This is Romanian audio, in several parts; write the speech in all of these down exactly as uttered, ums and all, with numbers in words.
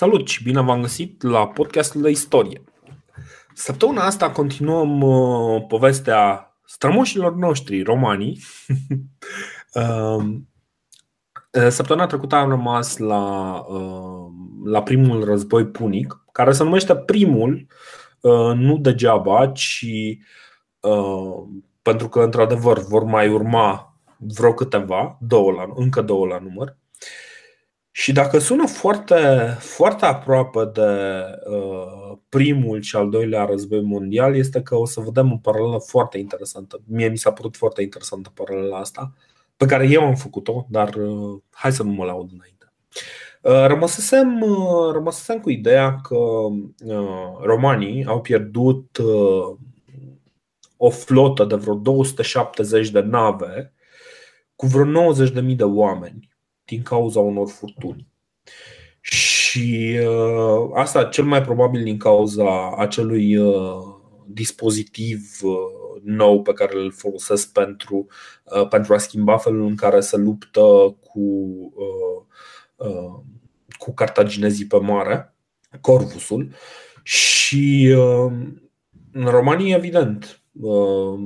Salut și bine v-am găsit la podcastul de istorie. Săptămâna asta continuăm uh, povestea strămoșilor noștri, romanii. uh, săptămâna trecută am rămas la, uh, la primul război punic, care se numește primul, uh, nu degeaba, ci uh, pentru că într-adevăr vor mai urma vreo câteva, două la, încă două la număr. Și dacă sună foarte, foarte aproape de uh, primul și al doilea război mondial, este că o să vedem o paralelă foarte interesantă. Mie mi s-a părut foarte interesantă paralela asta, pe care eu am făcut-o, dar uh, hai să nu mă laud înainte. Uh, rămăsesem, uh, rămăsesem cu ideea că uh, romanii au pierdut uh, o flotă de vreo două sute șaptezeci de nave cu vreo nouăzeci de mii de oameni din cauza unor furtuni. Și uh, asta cel mai probabil din cauza acelui uh, dispozitiv uh, nou pe care îl folosesc pentru, uh, pentru a schimba felul în care se luptă cu, uh, uh, cu cartaginezii pe mare, Corvusul. Și uh, în România, evident, uh,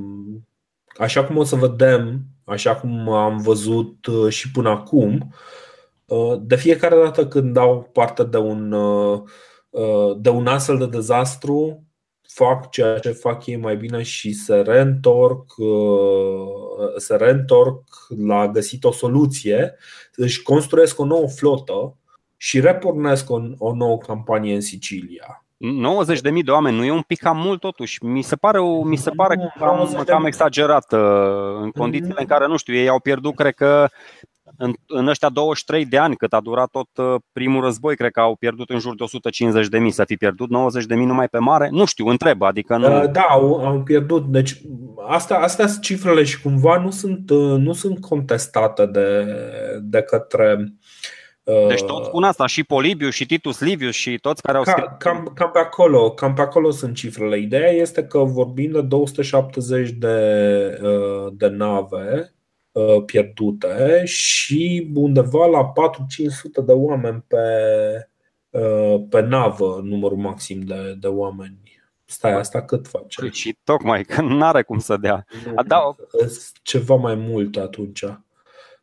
așa cum o să vedem, așa cum am văzut și până acum, de fiecare dată când au parte de un, de un astfel de dezastru, fac ceea ce fac ei mai bine și se reîntorc, se reîntorc la găsit o soluție, își construiesc o nouă flotă și repornesc o, o nouă campanie în Sicilia. nouăzeci de mii de oameni, nu e un pic cam mult totuși? Mi se pare, mi se pare că cam, cam exagerat în condițiile în care, nu știu, ei au pierdut, cred că în, în ăștia douăzeci și trei de ani cât a durat tot primul război, cred că au pierdut în jur de o sută cincizeci de mii, să fi pierdut nouăzeci de mii numai pe mare? Nu știu, întreb, adică nu... Da, au, au pierdut, deci astea, astea sunt cifrele și cumva nu sunt, nu sunt contestate de, de către... Deci tot cu asta, și Polibius, și Titus Livius, și toți care au scris. Cam, cam, pe acolo, cam pe acolo sunt cifrele. Ideea este că vorbim de două sute șaptezeci de, de nave pierdute și undeva la patru sute la cinci sute de oameni pe, pe navă, numărul maxim de, de oameni. Stai, asta cât face? Și tocmai, că n-are cum să dea. Adau... Ceva mai mult atunci.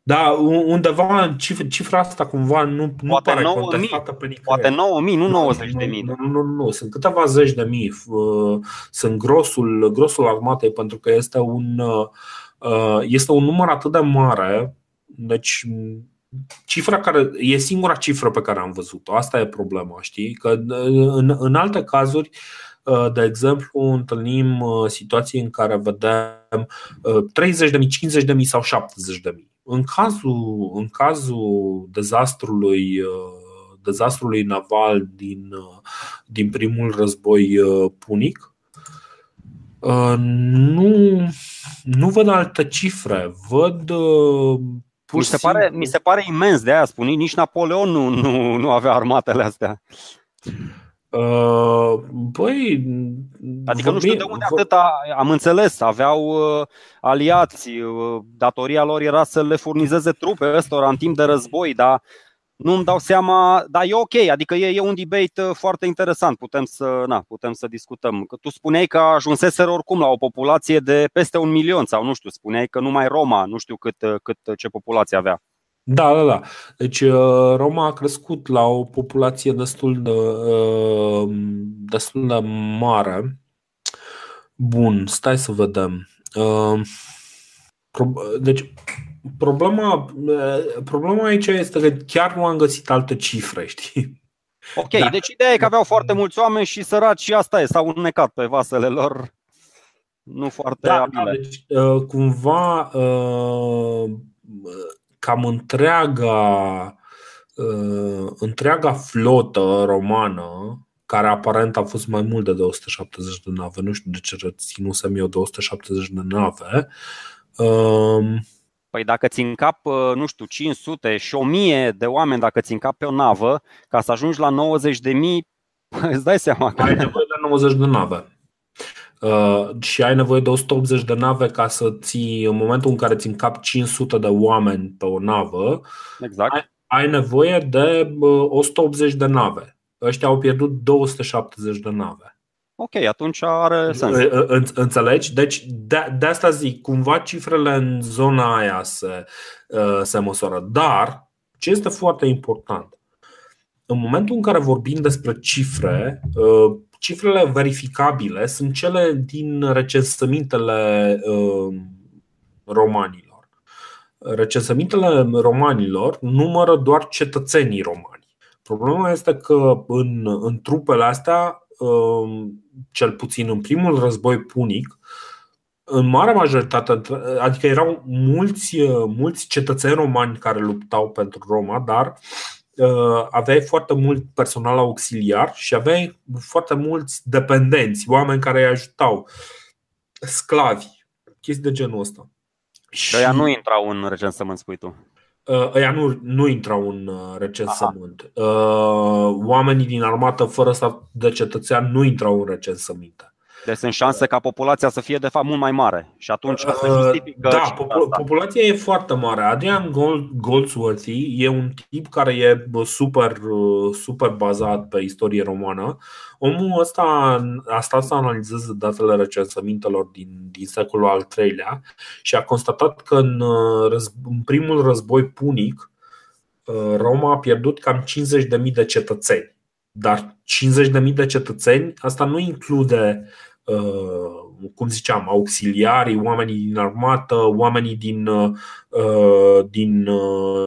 Da, undeva cifra asta cumva nu, nu pare contestată pe nicăieri. Poate nouă mii, nu nouăzeci de mii. Nu, nu, nu, nu, sunt câteva zeci de mii. Sunt grosul, grosul armatei, pentru că este un, este un număr atât de mare. Deci cifra care e singura cifră pe care am văzut-o. Asta e problema, știi? Că în, în alte cazuri, de exemplu, întâlnim situații în care vedem treizeci de mii, cincizeci de mii sau șaptezeci de mii. În cazul, în cazul dezastrului, dezastrului naval din, din primul război punic, nu, nu văd alte cifre. Văd pur mi, se pare, mi se pare imens, de aia spun, nici Napoleon nu, nu, nu avea armatele astea. Băi, adică nu știu de unde atâta, am înțeles, aveau aliați, datoria lor era să le furnizeze trupe ăstora în timp de război, dar nu îmi dau seama, dar e ok, adică e, e un debate foarte interesant, putem să, na, putem să discutăm. Că tu spuneai că ajunseseră oricum la o populație de peste un milion sau nu știu, spuneai că numai Roma, nu știu cât, cât ce populație avea. Da, da, da. Deci Roma a crescut la o populație destul de, destul de mare. Bun, stai să vedem. Deci problema, problema aici este că chiar nu am găsit alte cifre, știi? Ok, da. Deci ideea e că aveau foarte mulți oameni și săraci și asta e, s-au înnecat pe vasele lor. Nu foarte da, abile. Da, deci cumva... Cam întreaga, întreaga flotă romană, care aparent a fost mai mult de două sute șaptezeci de nave, nu știu de ce reținusem eu două sute șaptezeci de nave. Păi dacă țin cap, nu știu, cinci sute și o mie de oameni, dacă țin cap pe o navă, ca să ajungi la nouăzeci de mii, îți dai seama că... Ai nevoie de nouăzeci de nave. Uh, și ai nevoie de o sută optzeci de nave ca să ții, în momentul în care ții în cap cinci sute de oameni pe o navă, exact. ai, ai nevoie de uh, o sută optzeci de nave ăștia au pierdut două sute șaptezeci de nave. Ok, atunci are sens. Înțelegi? Deci de, de asta zic, cumva cifrele în zona aia se, se măsoară. Dar ce este foarte important, în momentul în care vorbim despre cifre, cifrele verificabile sunt cele din recensămintele romanilor. Recensămintele romanilor numără doar cetățenii romani. Problema este că în, în trupele astea, cel puțin în primul război punic, în mare majoritate, adică erau mulți, mulți cetățeni romani care luptau pentru Roma, dar aveai foarte mult personal auxiliar și aveai foarte mulți dependenți, oameni care îi ajutau, sclavi, chestii de genul ăsta. Și ăia nu intrau în recensământ, spui tu? Ăia nu, nu intrau în recensământ. Aha. Oamenii din armată fără stat de cetățean nu intrau în recensăminte. Deci sunt șanse ca populația să fie de fapt mult mai mare și atunci uh, se justifică. Da, popu- populația e foarte mare. Adrian Gold, Goldsworthy e un tip care e super, super bazat pe istorie romană. Omul ăsta a stat să analizeze datele recensămintelor din, din secolul al treilea și a constatat că în, în primul război punic Roma a pierdut cam cincizeci de mii de cetățeni. Dar cincizeci de mii de cetățeni, asta nu include, cum ziceam, auxiliarii, oamenii din armată, oamenii din, din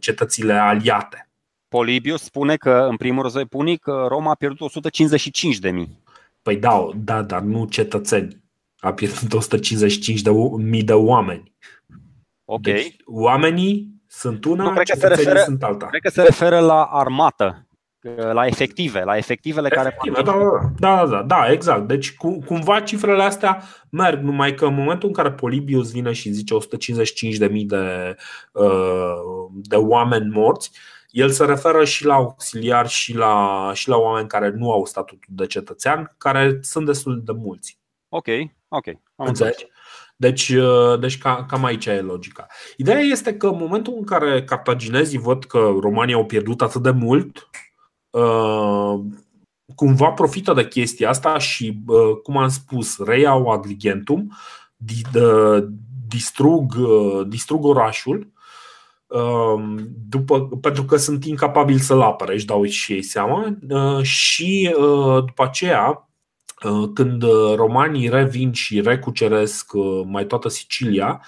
cetățile aliate. Polibius spune că în primul război punic Roma a pierdut o sută cincizeci și cinci de mii. Păi da, da, dar nu cetățeni. A pierdut o sută cincizeci și cinci de mii de oameni. Ok. Deci, oamenii sunt una, nu, cred cetățenii referă, sunt alta. Cred că se referă la armată. La efective, la efectivele Efective, care... Da, da, da, da, exact. Deci cu, cumva cifrele astea merg, numai că în momentul în care Polibius vine și zice o sută cincizeci și cinci de mii de, de oameni morți, el se referă și la auxiliari și la, și la oameni care nu au statutul de cetățean, care sunt destul de mulți. Ok, ok. Am înțeles. Deci, deci cam aici e logica. Ideea este că în momentul în care cartaginezii văd că romanii au pierdut atât de mult, Uh, cumva profită de chestia asta și, uh, cum am spus, reiau Agrigentum, di, uh, distrug, uh, distrug orașul, uh, după, pentru că sunt incapabili să-l apere, își dau și ei seama, uh, și uh, după aceea, uh, când romanii revin și recuceresc uh, mai toată Sicilia,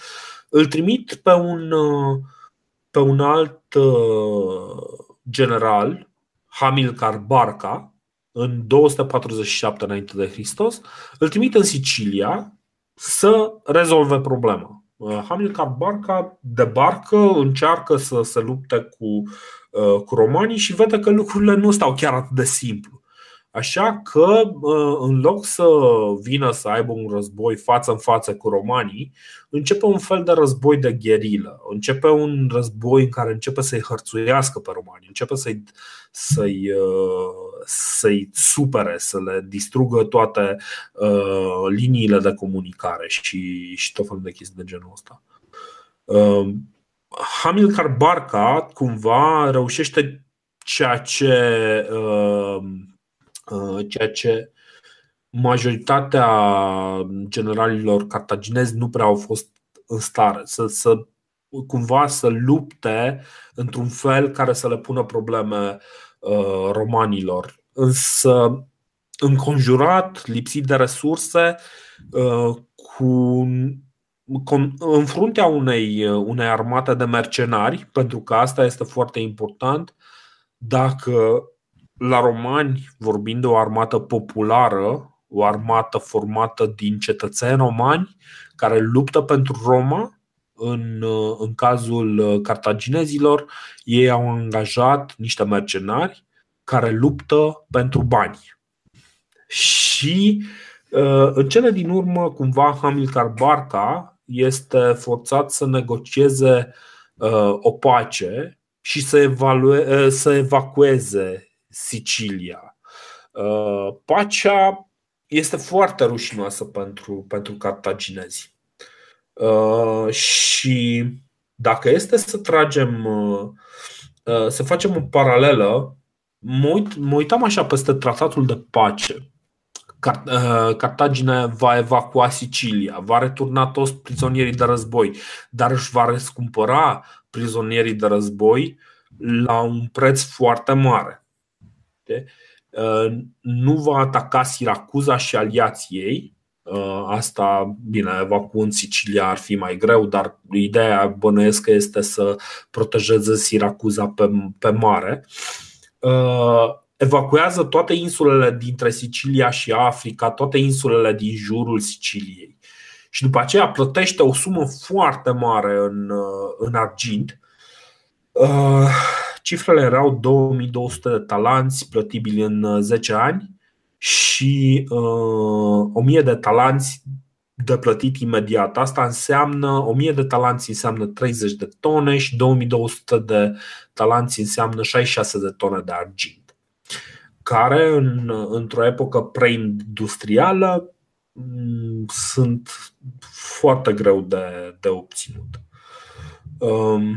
îl trimit pe un, uh, pe un alt uh, general, Hamilcar Barca, în două sute patruzeci și șapte înainte de Hristos, îl trimite în Sicilia să rezolve problema. Hamilcar Barca debarcă, încearcă să se lupte cu, cu romanii și vede că lucrurile nu stau chiar atât de simplu. Așa că, în loc să vină să aibă un război față în față cu romanii, începe un fel de război de gherilă. Începe un război în care începe să-i hărțuiască pe romani, începe să-i, să-i, să-i supere, să le distrugă toate liniile de comunicare și, și tot felul de chestii de genul ăsta. Hamilcar Barca cumva reușește ceea ce... ceea ce majoritatea generalilor cartaginezi nu prea au fost în stare să, să cumva să lupte într-un fel care să le pună probleme uh, romanilor. Însă înconjurat, lipsit de resurse, uh, cu, cu, în fruntea unei, unei armate de mercenari, pentru că asta este foarte important. Dacă la romani vorbim de o armată populară, o armată formată din cetățeni romani care luptă pentru Roma, în, în cazul cartaginezilor, ei au angajat niște mercenari care luptă pentru bani. Și în cele din urmă, cumva, Hamilcar Barca este forțat să negocieze o pace și să, evalue, să evacueze Sicilia. Pacea este foarte rușinoasă pentru, pentru cartaginezi. Și dacă este să tragem, să facem o paralelă mă, uit, mă uitam așa peste tratatul de pace. Cartagena va evacua Sicilia, va returna toți prizonierii de război, dar își va răscumpăra prizonierii de război la un preț foarte mare. Nu va ataca Siracuza și aliații ei. Asta, bine, evacuând Sicilia ar fi mai greu, dar ideea bănuiesc că este să protejeze Siracuza pe, pe mare. Evacuează toate insulele dintre Sicilia și Africa, toate insulele din jurul Siciliei. Și după aceea plătește o sumă foarte mare în, în argint. Cifrele erau două mii două sute de talanți plătibili în zece ani și o mie de talanți de plătit imediat. Asta înseamnă o mie de talanți înseamnă treizeci de tone și două mii două sute de talanți înseamnă șaizeci și șase de tone de argint, care în, într-o epocă preindustrială sunt foarte greu de, de obținut. Um,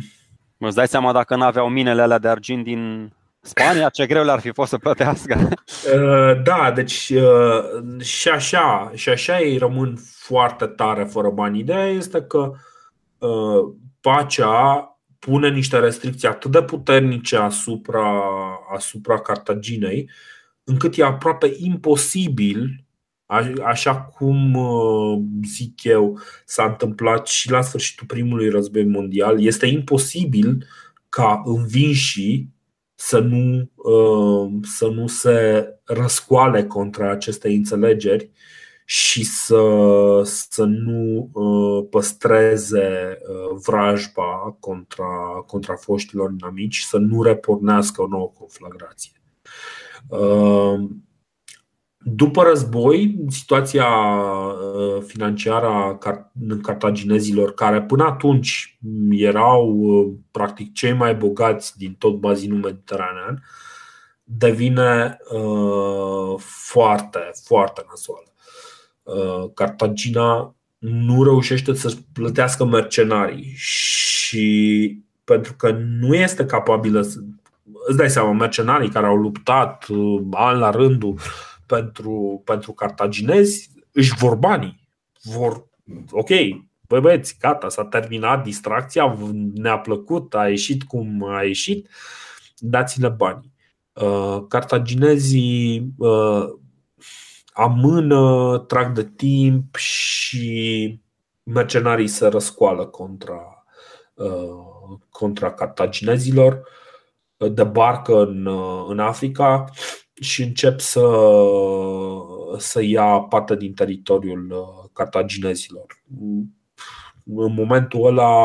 Îți dai seama dacă n-aveau minele alea de argint din Spania, ce greu le-ar fi fost să plătească. Uh, da, deci uh, și, așa, și așa ei rămân foarte tare fără bani. Ideea este că uh, pacea pune niște restricții atât de puternice asupra, asupra Cartaginei, încât e aproape imposibil, așa cum zic eu, s-a întâmplat și la sfârșitul primului război mondial, este imposibil ca învinșii să nu, să nu se răscoale contra acestei înțelegeri și să, să nu uh, păstreze uh, vrajba contra, contra foștilor inamici, să nu repornească o nouă conflagrație. Uh, după război, situația uh, financiară a cart- cartaginezilor, care până atunci erau uh, practic cei mai bogați din tot bazinul mediteranean, devine uh, foarte, foarte nasoală. Cartagina nu reușește să plătească mercenarii și pentru că nu este capabilă să... Îți dai seama, mercenarii care au luptat an la rândul pentru, pentru cartaginezi își vor banii. Vor... Ok, băi băieți, gata, s-a terminat distracția, ne-a plăcut, a ieșit cum a ieșit, dați-ne banii. Cartaginezii amână, trag de timp și mercenarii se răscoală contra, contra cartaginezilor, debarcă în, în Africa și încep să, să ia parte din teritoriul cartaginezilor. În momentul ăla,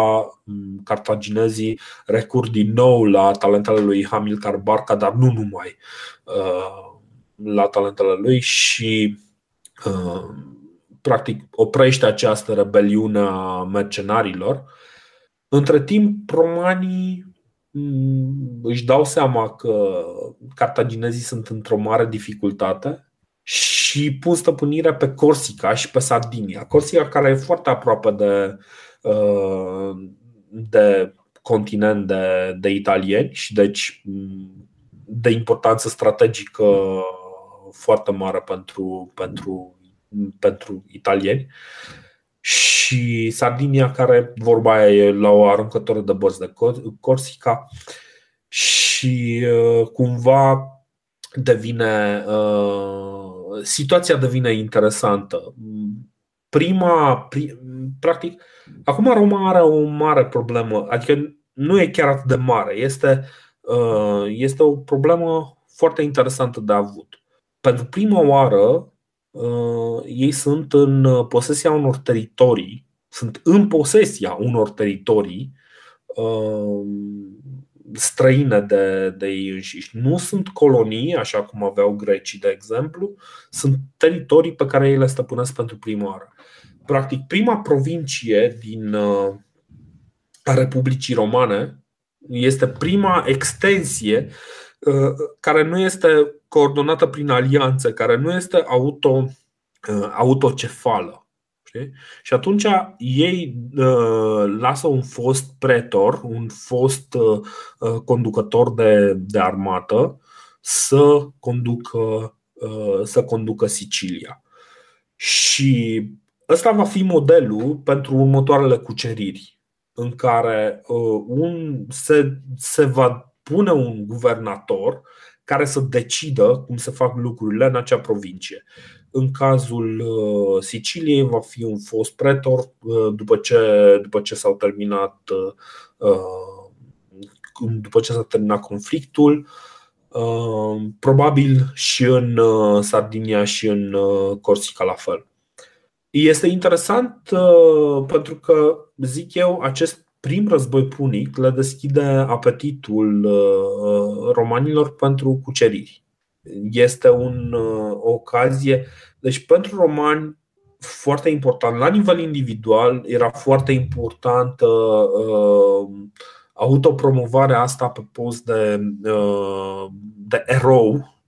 cartaginezii recurg din nou la talentele lui Hamilcar Barca, dar nu numai la talentele lui și uh, practic oprește această rebeliune a mercenarilor. Între timp, romanii își dau seama că cartaginezii sunt într-o mare dificultate și pun stăpânire pe Corsica și pe Sardinia. Corsica, care e foarte aproape de, uh, de continent de, de italieni și deci de importanță strategică foarte mare pentru, pentru, pentru italieni, și Sardinia, care vorba aia e la o aruncătoare de bărți de Corsica și cumva devine, situația devine interesantă. Prima, practic, acum Roma are o mare problemă, adică nu e chiar atât de mare, este, este o problemă foarte interesantă de avut. Pentru prima oară, ei sunt în posesia unor teritorii, sunt în posesia unor teritorii străine de, de ei înșiși. Nu sunt colonii, așa cum aveau grecii, de exemplu, sunt teritorii pe care ei le stăpânesc pentru prima oară. Practic, prima provincie din Republicii Romane este prima extensie care nu este coordonată prin alianțe, care nu este auto, autocefală. Și atunci ei lasă un fost pretor, un fost conducător de, de armată, să conducă, să conducă Sicilia. Și ăsta va fi modelul pentru următoarele cuceriri, în care un, se, se va pune un guvernator care să decidă cum se fac lucrurile în acea provincie. În cazul Siciliei va fi un fost pretor după ce, după ce s-au terminat după ce s-a terminat conflictul, probabil și în Sardinia și în Corsica la fel. Este interesant pentru că, zic eu, acest prim război punic le deschide apetitul romanilor pentru cuceriri. Este un, o ocazie. Deci pentru romani foarte important. La nivel individual era foarte importantă uh, autopromovarea asta pe post de, uh, de erou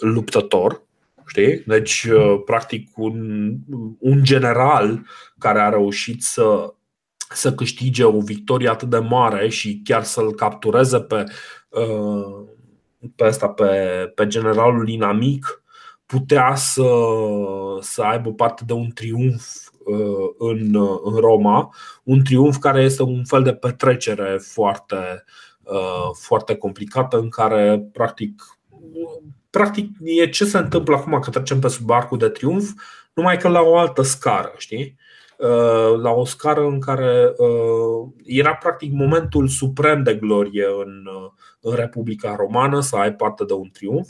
luptător. Știi? Deci uh, practic un, un general care a reușit să să câștige o victorie atât de mare și chiar să-l captureze pe, pe, asta, pe, pe generalul inamic, putea să, să aibă parte de un triumf în, în Roma. Un triumf care este un fel de petrecere foarte, foarte complicată, în care practic, practic e ce se întâmplă acum, că trecem pe sub arcul de triumf, numai că la o altă scară, știi? La o scară în care era practic momentul suprem de glorie în, în Republica Romană, să ai parte de un triumf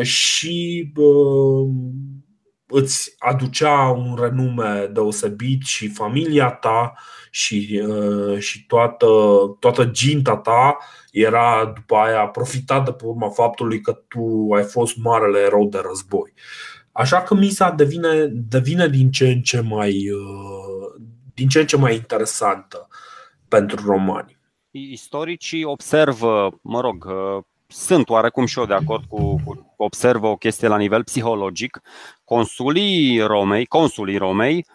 și îți aducea un renume deosebit și familia ta și, și toată, toată ginta ta era după aia profitată pe urma faptului că tu ai fost marele erou de război. Așa că misa devine, devine din ce în ce mai, din ce în ce mai interesantă pentru romani. Istoricii observă, mă rog, sunt oarecum și eu de acord cu, cu observă o chestie la nivel psihologic. Consulii Romei, consulii Romei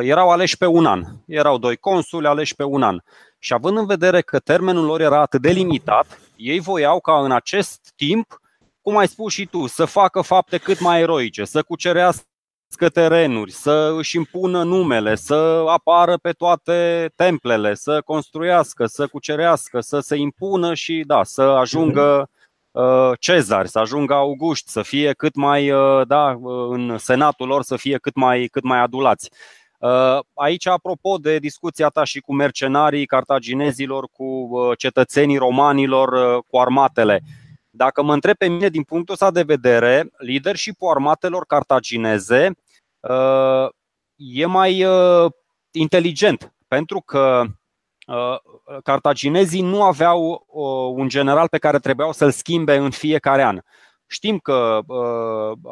erau aleși pe un an. Erau doi consuli aleși pe un an. Și având în vedere că termenul lor era atât de limitat, ei voiau ca în acest timp, cum ai spus și tu, să facă fapte cât mai eroice, să cucerească terenuri, să își impună numele, să apară pe toate templele, să construiască, să cucerească, să se impună și da, să ajungă uh, Cezar, să ajungă August, să fie cât mai, uh, da, în senatul lor să fie cât mai, cât mai adulați. Aici, apropo de discuția ta și cu mercenarii cartaginezilor, cu cetățenii romanilor, cu armatele, dacă mă întreb pe mine, din punctul ăsta de vedere, leadership-ul armatelor cartagineze e mai inteligent, pentru că cartaginezii nu aveau un general pe care trebuiau să-l schimbe în fiecare an. Știm că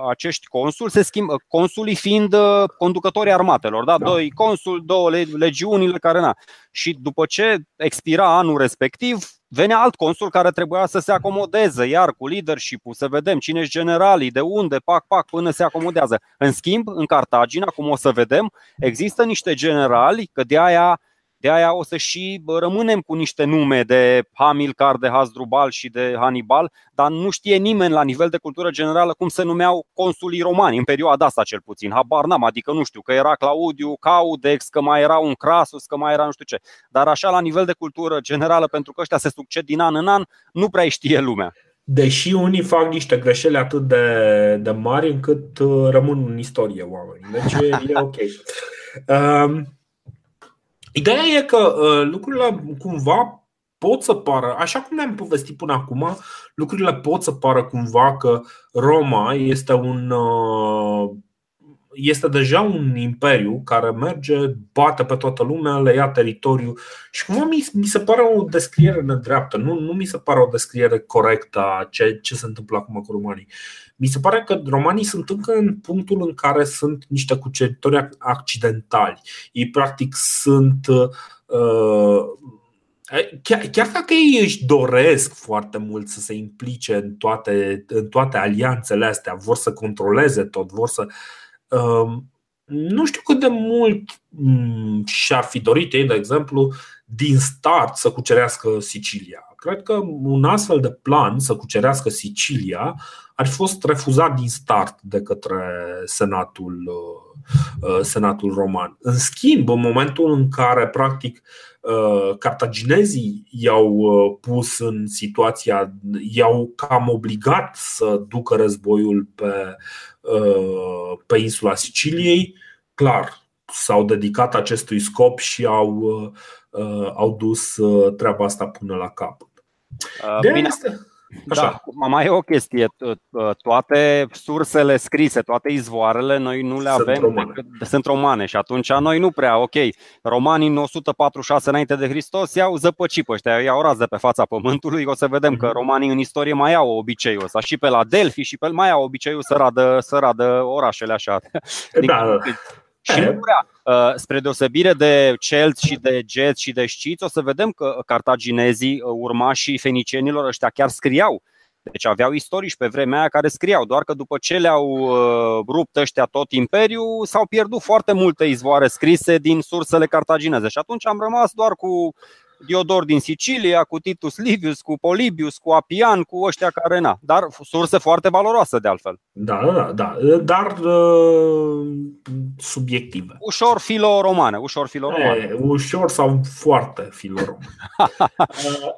acești consuli se schimbă, consulii fiind conducătorii armatelor, da? Da. Doi consuli, două legiunile care na. Și după ce expira anul respectiv, venea alt consul care trebuia să se acomodeze, iar cu leadership-ul să vedem cine-s generalii, de unde, pac, pac, până se acomodează. În schimb, în Cartagina, cum o să vedem, există niște generali, că de aia, de aia o să și rămânem cu niște nume de Hamilcar, de Hasdrubal și de Hannibal, dar nu știe nimeni la nivel de cultură generală cum se numeau consulii romani, în perioada asta cel puțin. Habar n-am, adică nu știu, că era Claudiu, Caudex, că mai era un Crasus, că mai era nu știu ce. Dar așa la nivel de cultură generală, pentru că ăștia se succed din an în an, nu prea știe lumea. Deși unii fac niște greșeli atât de, de mari încât rămân în istorie oamenii. Deci e ok. Um... Ideea e că lucrurile cumva pot să pară, așa cum ne-am povestit până acum, lucrurile pot să pară cumva că Roma este un este deja un imperiu care merge, bate pe toată lumea, le ia teritoriu. Și cumva mi se pare o descriere nedreaptă, nu, nu mi se pare o descriere corectă a ce, ce se întâmplă acum cu romanii. Mi se pare că romanii sunt încă în punctul în care sunt niște cuceritori accidentali. Ei practic sunt, uh, chiar, chiar dacă ei își doresc foarte mult să se implice în toate, în toate alianțele astea, vor să controleze tot, vor să... Uh, nu știu cât de mult um, și-ar fi dorit ei, de exemplu, din start să cucerească Sicilia. Cred că un astfel de plan să cucerească Sicilia ar fi fost refuzat din start de către Senatul, Senatul Roman. În schimb, în momentul în care practic cartaginezii i-au pus în situația, i-au cam obligat să ducă războiul pe, pe insula Siciliei, clar, s-au dedicat acestui scop și au, au dus treaba asta până la capăt. De Bine. Asta... Așa. Da. Mai e o chestie, toate sursele scrise, toate izvoarele, noi nu le sunt avem, romane. Decât, sunt romane și atunci noi nu prea, ok, romanii în o sută patruzeci și șase înainte de Hristos i-au zăpăcit pe ăștia, i-au ras de pe fața pământului, o să vedem că romanii în istorie mai au obiceiul ăsta și pe la Delphi și pe mai au obiceiul să radă, să radă orașele așa. Da. Și nu prea. Spre deosebire de celți și de geți și de sciți, o să vedem că cartaginezii, urmașii fenicienilor ăștia chiar scriau. Deci aveau istorici pe vremea aia care scriau, doar că după ce le-au rupt ăștia tot imperiul, s-au pierdut foarte multe izvoare scrise din sursele cartagineze. Și atunci am rămas doar cu Diodor din Sicilia, cu Titus Livius, cu Polibius, cu Apian, cu ăștia care na, dar surse foarte valoroase de altfel. Da, da, da, dar uh, subiective. Ușor filoromane, ușor filoromane. E, ușor sau foarte filoromane.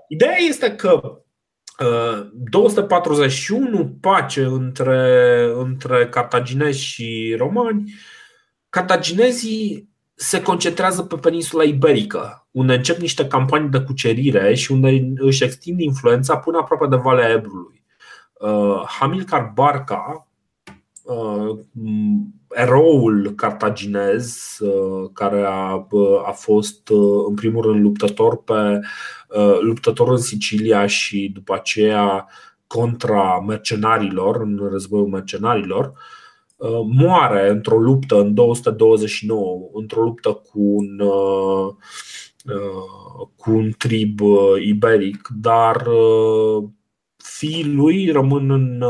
Ideea este că două sute patruzeci și unu pace între între cartaginezi și romani. Cartaginezii se concentrează pe peninsula iberică, unde încep niște campanii de cucerire și unde își extind influența până aproape de Valea Ebrului. Uh, Hamilcar Barca, uh, eroul cartaginez, uh, care a, a fost uh, în primul rând luptător, pe, uh, luptător în Sicilia și după aceea contra mercenarilor, în războiul mercenarilor, moare într-o luptă în două sute douăzeci și nouă, într-o luptă cu un, cu un trib iberic, dar fiii lui rămân în,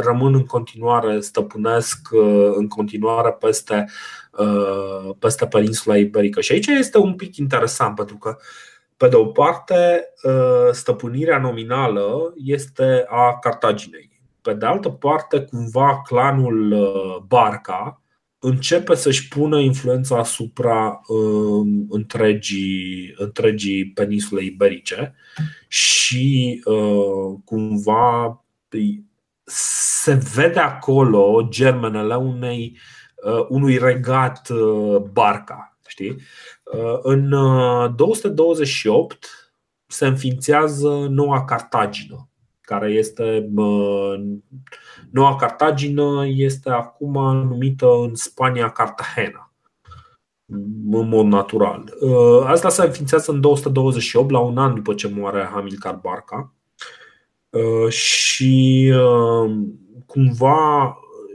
rămân în continuare, stăpânesc în continuare peste, peste peninsula iberică. Și aici este un pic interesant, pentru că pe de o parte stăpânirea nominală este a Cartaginei. Pe de altă parte, cumva clanul Barca începe să-și pună influența asupra uh, întregii, întregii peninsule iberice și uh, cumva se vede acolo germenele unei, uh, unui regat uh, Barca. Știi? Uh, în uh, două sute douăzeci și opt se înființează noua Cartagină, care este noua Cartagină, este acum numită în Spania Cartagena, în mod natural. Asta se înființează în două sute douăzeci și opt, la un an după ce moare Hamilcar Barca, și cumva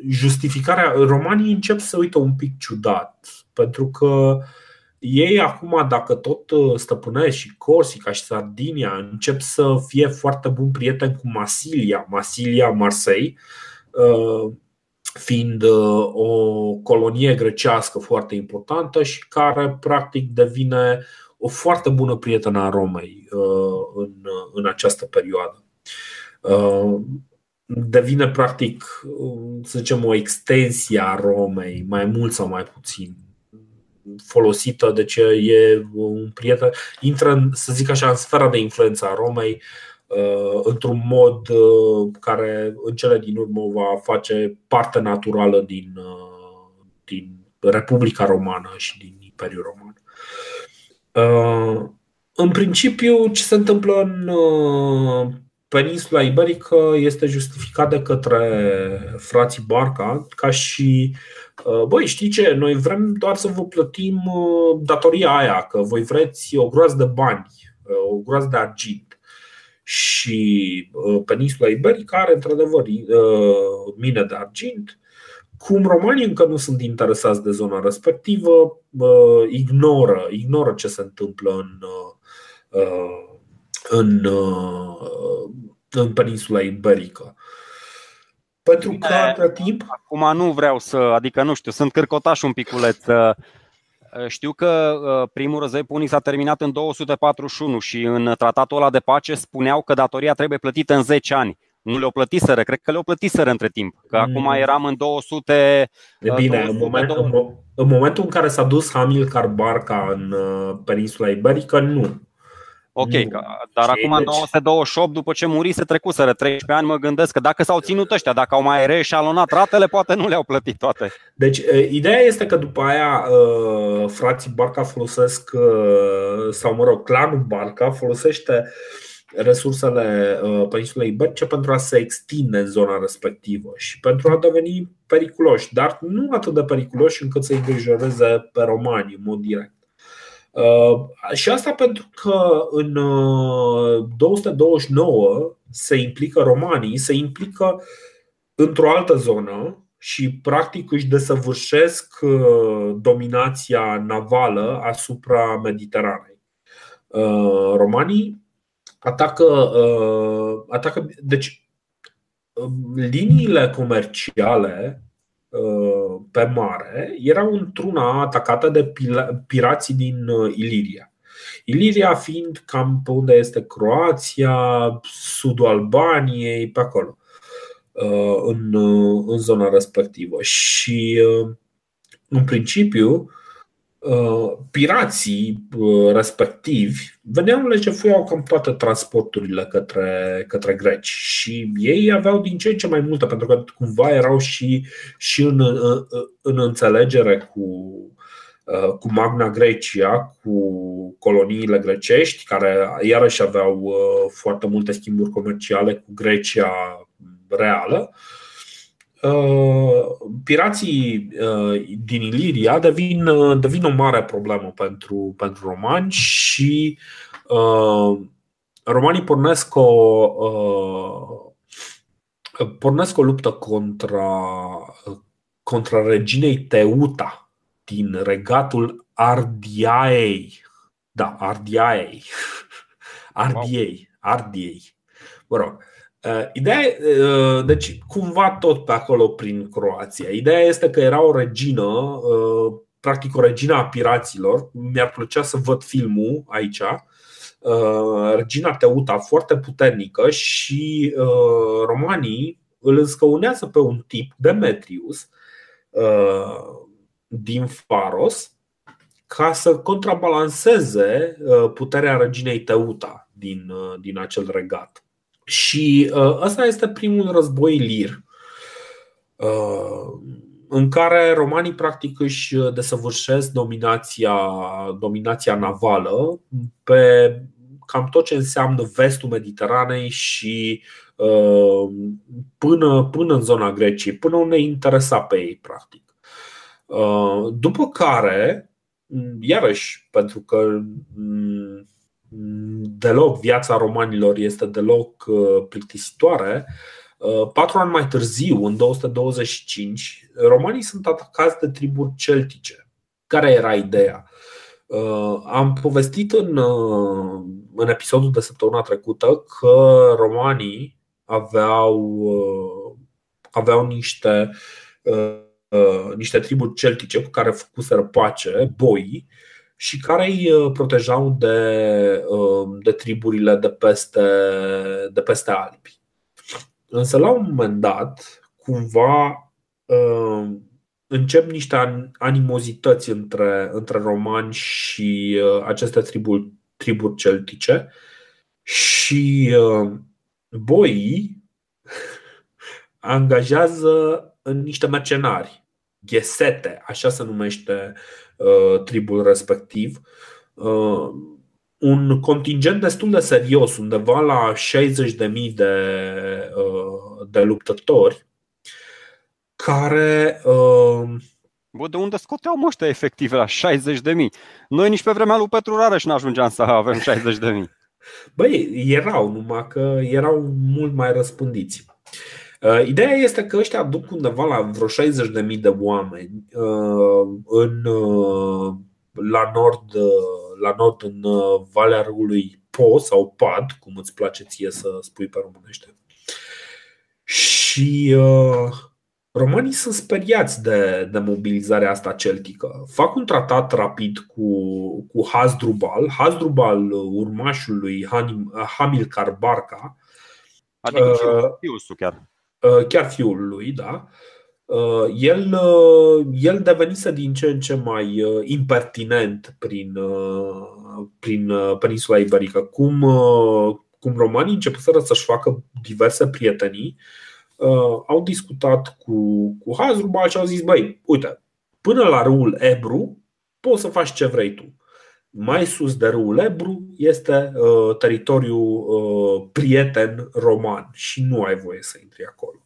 justificarea romanii încep să uită un pic ciudat, pentru că ei acum, dacă tot stăpânesc și Corsica și Sardinia, încep să fie foarte bun prieten cu Masilia, Masilia Marseille, fiind o colonie grecească foarte importantă și care practic devine o foarte bună prietenă a Romei în, în această perioadă. Devine practic, să zicem, o extensie a Romei, mai mult sau mai puțin folosită, deci e un prieten, intră în, să zic așa, în sfera de influență a Romei într-un mod care în cele din urmă va face parte naturală din, din Republica Romană și din Imperiul Roman. În principiu, ce se întâmplă în peninsula iberică este justificat de către frații Barca ca și: băi, știi ce, noi vrem doar să vă plătim datoria aia, că voi vreți o groază de bani, o groază de argint. Și peninsula iberică are într-adevăr mine de argint. Cum romanii încă nu sunt interesați de zona respectivă, ignoră, ignoră ce se întâmplă în în, în peninsula iberică. Pentru că, atât timp, acum nu vreau să, adică nu știu, sunt cârcotaș un piculeț. Știu că primul război punic s-a terminat în două sute patruzeci și unu și în tratatul ăla de pace spuneau că datoria trebuie plătită în zece ani. Nu le-o plătiseră, cred că le-o plătiseră între timp, că mm. acum eram în două sute. E bine, două sute, în, moment, în, în momentul în care s-a dus Hamilcar Barca în peninsula iberică, nu. Ok, nu. Dar ce acum în nouă sute douăzeci și opt, după ce murise, trecuseră treisprezece ani, mă gândesc că dacă s-au ținut ăștia, dacă au mai reeșalonat ratele, poate nu le-au plătit toate. Deci ideea este că după aia frații Barca folosesc, sau mă rog, clanul Barca folosește resursele peninsulei iberice pentru a se extinde în zona respectivă și pentru a deveni periculoși, dar nu atât de periculoși încât să îngrijoreze pe romani în mod direct. Și asta pentru că în două sute douăzeci și nouă se implică romanii, se implică într-o altă zonă și practic își desăvârșesc dominația navală asupra Mediteranei. Romanii Atacă, atacă, deci liniile comerciale pe mare erau într-una atacată de pirații din Iliria. Iliria fiind cam pe unde este Croația, sudul Albaniei, pe acolo, în, în zona respectivă. Și în principiu pirații respectivi veneau, le jefuiau cam toate transporturile către, către greci și ei aveau din ce în ce mai multe, pentru că cumva erau și, și în, în înțelegere cu, cu Magna Grecia, cu coloniile grecești, care iarăși aveau foarte multe schimburi comerciale cu Grecia reală. Pirații din Iliria devin, devin o mare problemă pentru, pentru romani și uh, romanii pornesc o, uh, pornesc o luptă contra, contra reginei Teuta din regatul Ardiaei. Da, Ardiaei. Ardiei. Ardiei. Mă rog. Ideea, deci cumva tot pe acolo prin Croația. Ideea este că era o regină, practic o regină a piraților. Mi-ar plăcea să văd filmul aici. Regina Teuta, foarte puternică, și romanii îl înscăunează pe un tip, Demetrius din Faros, ca să contrabalanceze puterea reginei Teuta din, din acel regat. Și ăsta este primul război ilir, în care romanii practic își desăvârșesc dominația, dominația navală pe cam tot ce înseamnă vestul Mediteranei și până, până în zona Greciei, până unde interesa pe ei practic. După care, iarăși, pentru că deloc viața romanilor este deloc plictisitoare, patru ani mai târziu, în două sute douăzeci și cinci, romanii sunt atacați de triburi celtice. Care era ideea? Am povestit în, în episodul de săptămâna trecută că romanii aveau, aveau niște, niște triburi celtice cu care făcuseră pace, boii, și care îi protejau de, de triburile de peste, de peste Alpi. Însă la un moment dat, cumva încep niște animozități între, între romani și aceste triburi, triburi celtice. Și boii angajează niște mercenari, Gesete, așa se numește uh, tribul respectiv, uh, un contingent destul de serios, undeva la șaizeci de mii de, uh, de luptători, care... Uh, Bă, de unde scoteau mă ăștia efectiv la șaizeci de mii? Noi nici pe vremea lui Petru Rareș n-ajungeam să avem șaizeci de mii. Băi, erau, numai că erau mult mai răspândiți. Ideea este că ăștia aduc undeva la vreo șaizeci de mii de oameni în, la, nord, la nord în Valea Râului Po sau Pad, cum îți place ție să spui pe românește. Și Românii sunt speriați de, de mobilizarea asta celtică. Fac un tratat rapid cu, cu Hasdrubal, Hasdrubal urmașul lui Hamilcar Barca, adică uh, fiul chiar. Uh, chiar fiul lui, da. Uh, el, uh, el devenise din ce în ce mai uh, impertinent prin, uh, prin uh, peninsula iberică. Cum, uh, cum romanii începuseră să-și facă diverse prietenii, Uh, au discutat cu, cu Hasdrubal și au zis: băi, uite, până la râul Ebru poți să faci ce vrei tu. Mai sus de râul Ebru este uh, teritoriul uh, prieten roman și nu ai voie să intri acolo.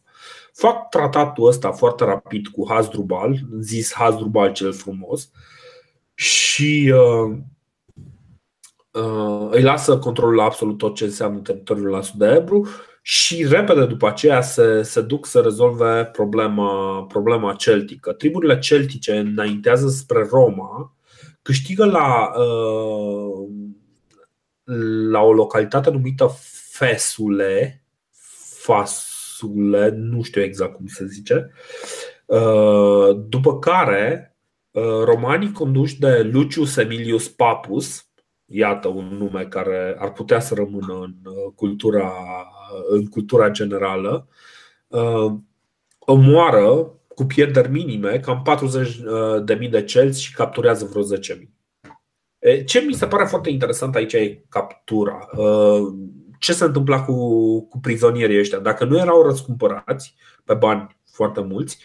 Fac tratatul ăsta foarte rapid cu Hasdrubal, zis Hasdrubal cel frumos, și uh, uh, îi lasă controlul la absolut tot ce înseamnă teritoriul la sud de Ebru. Și repede după aceea se, se duc să rezolve problema, problema celtică. Triburile celtice înaintează spre Roma, câștigă la, la o localitate numită Fesule, Fasule, nu știu exact cum se zice, după care romanii conduși de Lucius Emilius Paulus, iată un nume care ar putea să rămână în cultura, în cultura generală, omoară cu pierderi minime cam patruzeci de mii de celți și capturează vreo zece mii. Ce mi se pare foarte interesant aici e captura. Ce se întâmpla cu, cu prizonierii ăștia? Dacă nu erau răscumpărați pe bani foarte mulți,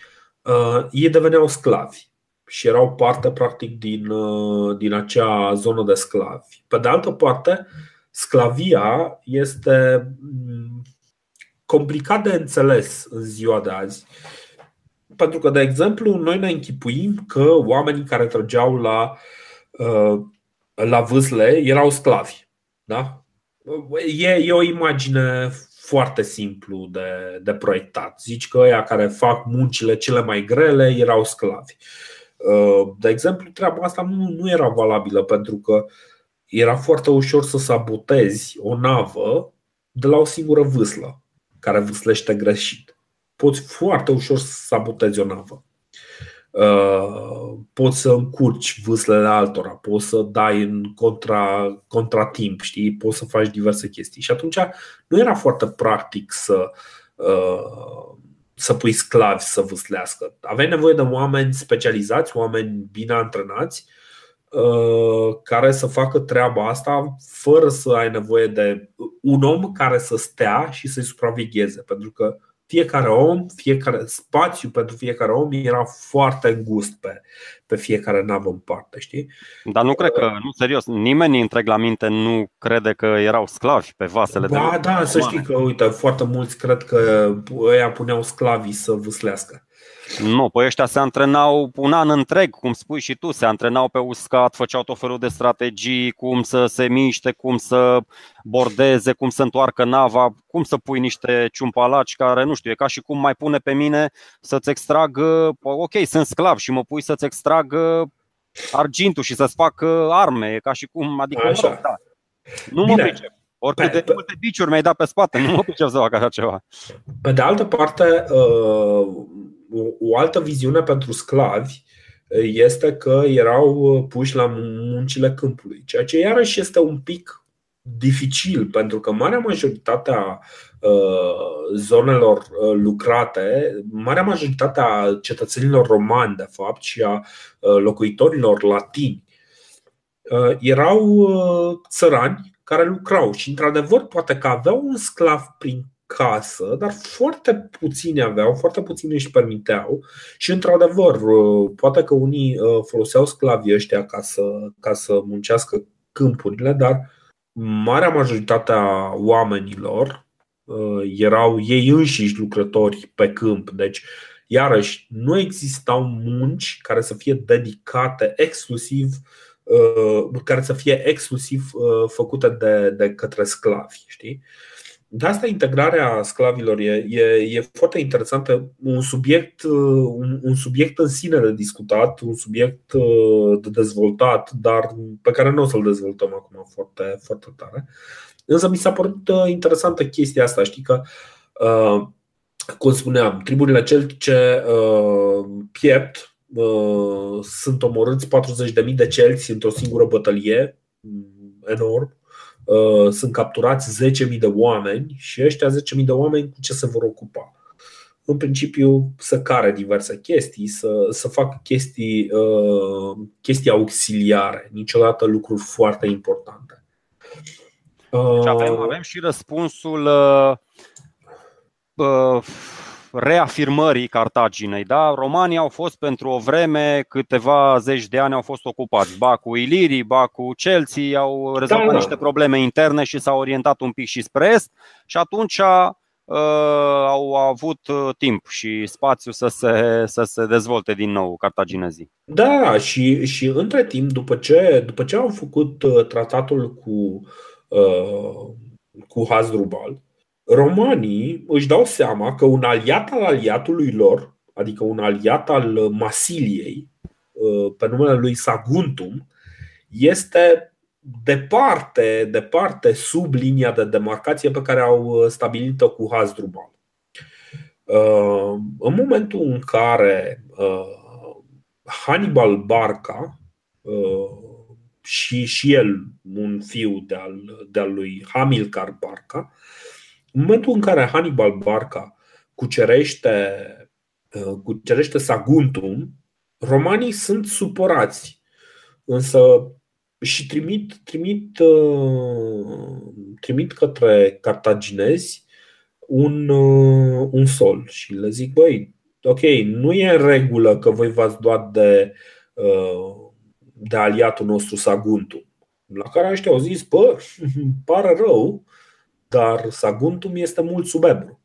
ei deveneau sclavi și erau parte practic din, din acea zonă de sclavi. Pe de altă parte, sclavia este complicat de înțeles în ziua de azi, pentru că, de exemplu, noi ne închipuim că oamenii care trăgeau la, la vâsle erau sclavi, da? E, e o imagine foarte simplu de, de proiectat. Zici că ăia care fac muncile cele mai grele erau sclavi. De exemplu, treaba asta nu, nu era valabilă, pentru că era foarte ușor să sabotezi o navă de la o singură vâslă care vâslește greșit. Poți foarte ușor să sabotezi o navă. Poți să încurci vâslele altora, poți să dai în contra, contratimp, știi? Poți să faci diverse chestii. Și atunci nu era foarte practic să... să pui sclavi să vâslească. Aveai nevoie de oameni specializați, oameni bine antrenați, care să facă treaba asta fără să ai nevoie de un om care să stea și să-i supravegheze. Pentru că fiecare om, fiecare spațiu pentru fiecare om era foarte îngust pe, pe fiecare navă în parte, știi? Dar nu cred că, nu, serios, nimeni întreg la minte nu crede că erau sclavi pe vasele ba, de Da, da, să știi că, uite, foarte mulți cred că ăia puneau sclavii să vâslească. Nu, păi ăștia se antrenau un an întreg, cum spui și tu, se antrenau pe uscat, făceau tot felul de strategii, cum să se miște, cum să bordeze, cum să întoarcă nava, cum să pui niște ciumpalaci care, nu știu, e ca și cum mai pune pe mine să-ți extrag, ok, sunt sclav și mă pui să-ți extrag argintul și să-ți fac arme, e ca și cum, adică, mă rog, da. Nu mă pricep. Oricât de multe biciuri mi-ai dat pe spate, nu mă pricep să fac așa ceva. Pe de altă parte, uh... o altă viziune pentru sclavi este că erau puși la muncile câmpului, ceea ce iarăși este un pic dificil, pentru că marea majoritate a zonelor lucrate, marea majoritate a cetățenilor romani, de fapt, și a locuitorilor latini erau țărani care lucrau și, într-adevăr, poate că aveau un sclav prin casă, dar foarte puțini aveau, foarte puțini își permiteau și, într-adevăr, poate că unii foloseau sclavii ăștia ca să, ca să muncească câmpurile, dar marea majoritate a oamenilor erau ei înșiși lucrători pe câmp. Deci, iarăși, nu existau munci care să fie dedicate exclusiv, care să fie exclusiv făcute de, de către sclavi, știi? De asta integrarea sclavilor e, e, e foarte interesantă, un subiect, un, un subiect în sine de discutat, un subiect de dezvoltat, dar pe care nu o să-l dezvoltăm acum foarte, foarte tare. Însă mi s-a părut interesantă chestia asta, știi, că uh, cum spuneam, triburile celtice uh, piept uh, sunt omorâți patruzeci de mii de celți într-o singură bătălie, enorm. Uh, sunt capturați zece mii de oameni și ăștia zece mii de oameni cu ce se vor ocupa? În principiu să care diverse chestii, să, să facă chestii, uh, chestii auxiliare, niciodată lucruri foarte importante. Uh, și avem, avem și răspunsul uh, uh, reafirmării Cartaginei, da? Romanii au fost pentru o vreme, câteva zeci de ani au fost ocupați, ba cu ilirii, ba cu celții, au rezolvat da, da. niște probleme interne și s-au orientat un pic și spre est și atunci au avut timp și spațiu să se, să se dezvolte din nou cartaginezii. Da, și, și între timp, după ce, după ce au făcut tratatul cu, uh, cu Hasdrubal, romanii își dau seama că un aliat al aliatului lor, adică un aliat al Masiliei, uh, pe numele lui Saguntum, este departe, departe sub linia de demarcație pe care au stabilit-o cu Hasdrubal. În momentul în care Hannibal Barca și, și el, un fiu de-al, de-al lui Hamilcar Barca, în momentul în care Hannibal Barca cucerește, cucerește Saguntum, romanii sunt supărați, însă și trimit, trimit, trimit către cartaginezi un, un sol și le zic, băi, ok, nu e în regulă că voi v-ați luat de, de aliatul nostru Saguntum. La care ăștia au zis, bă, pare rău, dar Saguntum este mult sub Ebru.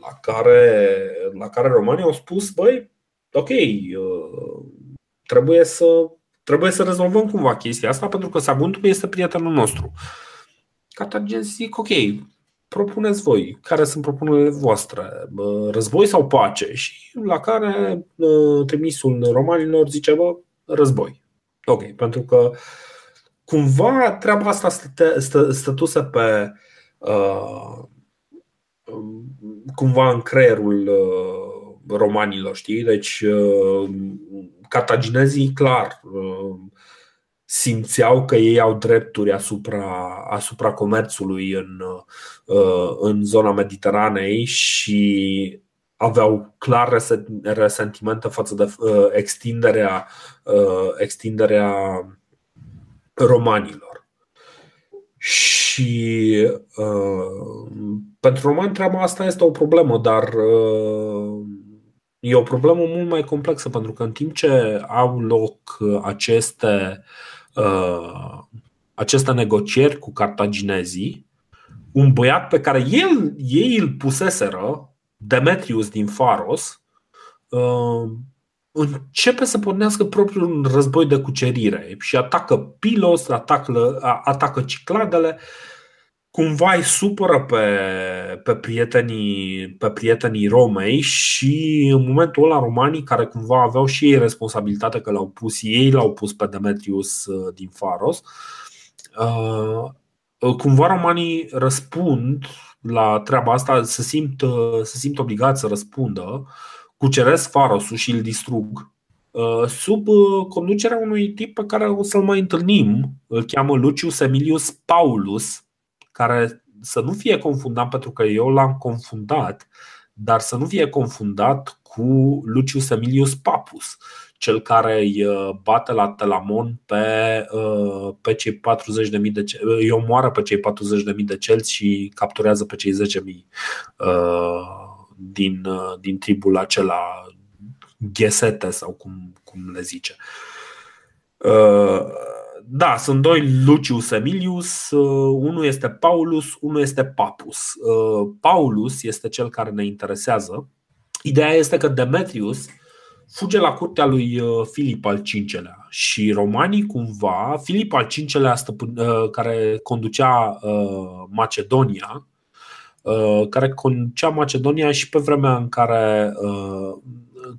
La care, la care romanii au spus, băi, ok, trebuie să Trebuie să rezolvăm cumva chestia asta, pentru că Saguntum este prietenul nostru. Cartaginezii zic, ok, propuneți voi, care sunt propunerile voastre, război sau pace? Și la care trimisul romanilor zice, bă, război. Ok, pentru că cumva treaba asta stă, stă, stătuse pe uh, cumva în creierul uh, romanilor, știi? Deci uh, cartaginezii clar simțeau că ei au drepturi asupra, asupra comerțului în, în zona Mediteranei și aveau clar resentimente față de extinderea, extinderea romanilor. Și pentru romani treaba asta este o problemă, dar e o problemă mult mai complexă, pentru că în timp ce au loc aceste, uh, aceste negocieri cu cartaginezii, un băiat pe care el, ei îl puseseră, Demetrius din Faros, uh, începe să pornească propriul război de cucerire și atacă Pilos, atacă, atacă Cicladele, cumva îi supără pe, pe, prietenii, pe prietenii Romei și în momentul ăla romanii, care cumva aveau și ei responsabilitate că l-au pus, ei l-au pus pe Demetrius din Faros, cumva romanii răspund la treaba asta, se simt, se simt obligați să răspundă, cuceresc Farosul și îl distrug sub conducerea unui tip pe care o să-l mai întâlnim, îl cheamă Lucius Emilius Paulus, care să nu fie confundat, pentru că eu l-am confundat, dar să nu fie confundat cu Lucius Emilius Papus, cel care îi bate la Telamon pe, pe cei patruzeci de mii de celți, îi omoară pe cei patruzeci de mii de celți și capturează pe cei zece mii din, din tribul acela Gesete sau cum, cum le zice. Da, sunt doi Lucius Emilius, unul este Paulus, unul este Papus. Paulus este cel care ne interesează. Ideea este că Demetrius fuge la curtea lui Filip al V-lea și romanii cumva, Filip al V-lea care conducea Macedonia, care conducea Macedonia și pe vremea în care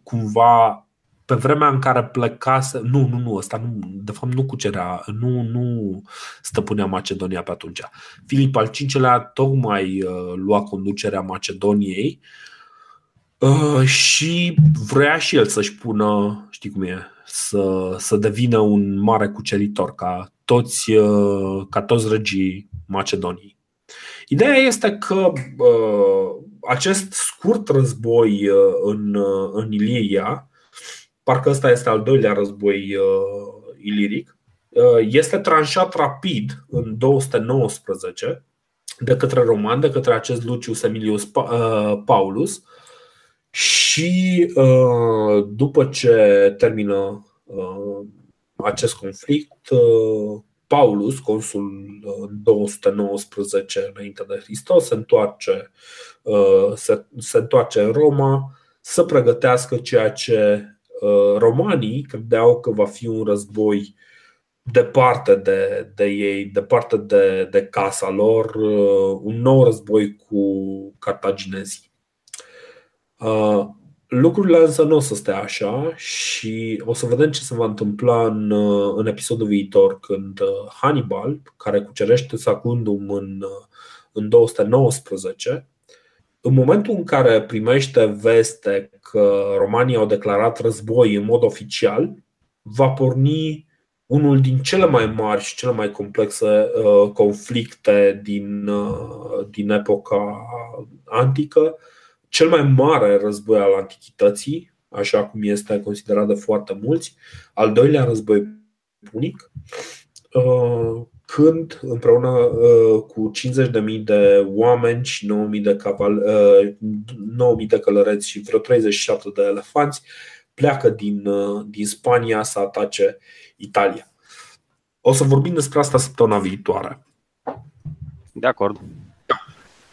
cumva Pe vremea în care plecase, nu, nu, nu, ăsta nu, de fapt nu cucerea, nu, nu stăpânea Macedonia pe atunci. Filip al V-lea tocmai uh, lua conducerea Macedoniei Uh, și vrea și el să-și pună, știi cum e, să, să devină un mare cuceritor ca toți, uh, ca toți regii Macedoniei. Ideea este că uh, acest scurt război uh, în, uh, în Iliria, parcă ăsta este al doilea război uh, iliric, uh, este tranșat rapid în două sute nouăsprezece de către romani, de către acest Lucius Emilius Paulus. Și după ce termină acest conflict, Paulus, consul în două sute nouăsprezece înainte de Hristos, se întoarce, se, se întoarce în Roma să pregătească ceea ce romanii credeau că va fi un război departe de, de ei, departe de, de casa lor, un nou război cu cartaginezii. Lucrurile însă nu o să stea așa și o să vedem ce se va întâmpla în, în episodul viitor, când Hannibal, care cucerește Saguntum în, în două sute nouăsprezece, în momentul în care primește veste că romanii au declarat război în mod oficial, va porni unul din cele mai mari și cele mai complexe conflicte din, din epoca antică, cel mai mare război al antichității, așa cum este considerat de foarte mulți, al doilea război punic, când împreună cu cincizeci de mii de oameni și nouă mii de, caval, nouă mii de călăreți și vreo treizeci și șapte de elefanți pleacă din, din Spania să atace Italia. O să vorbim despre asta săptămâna viitoare. De acord.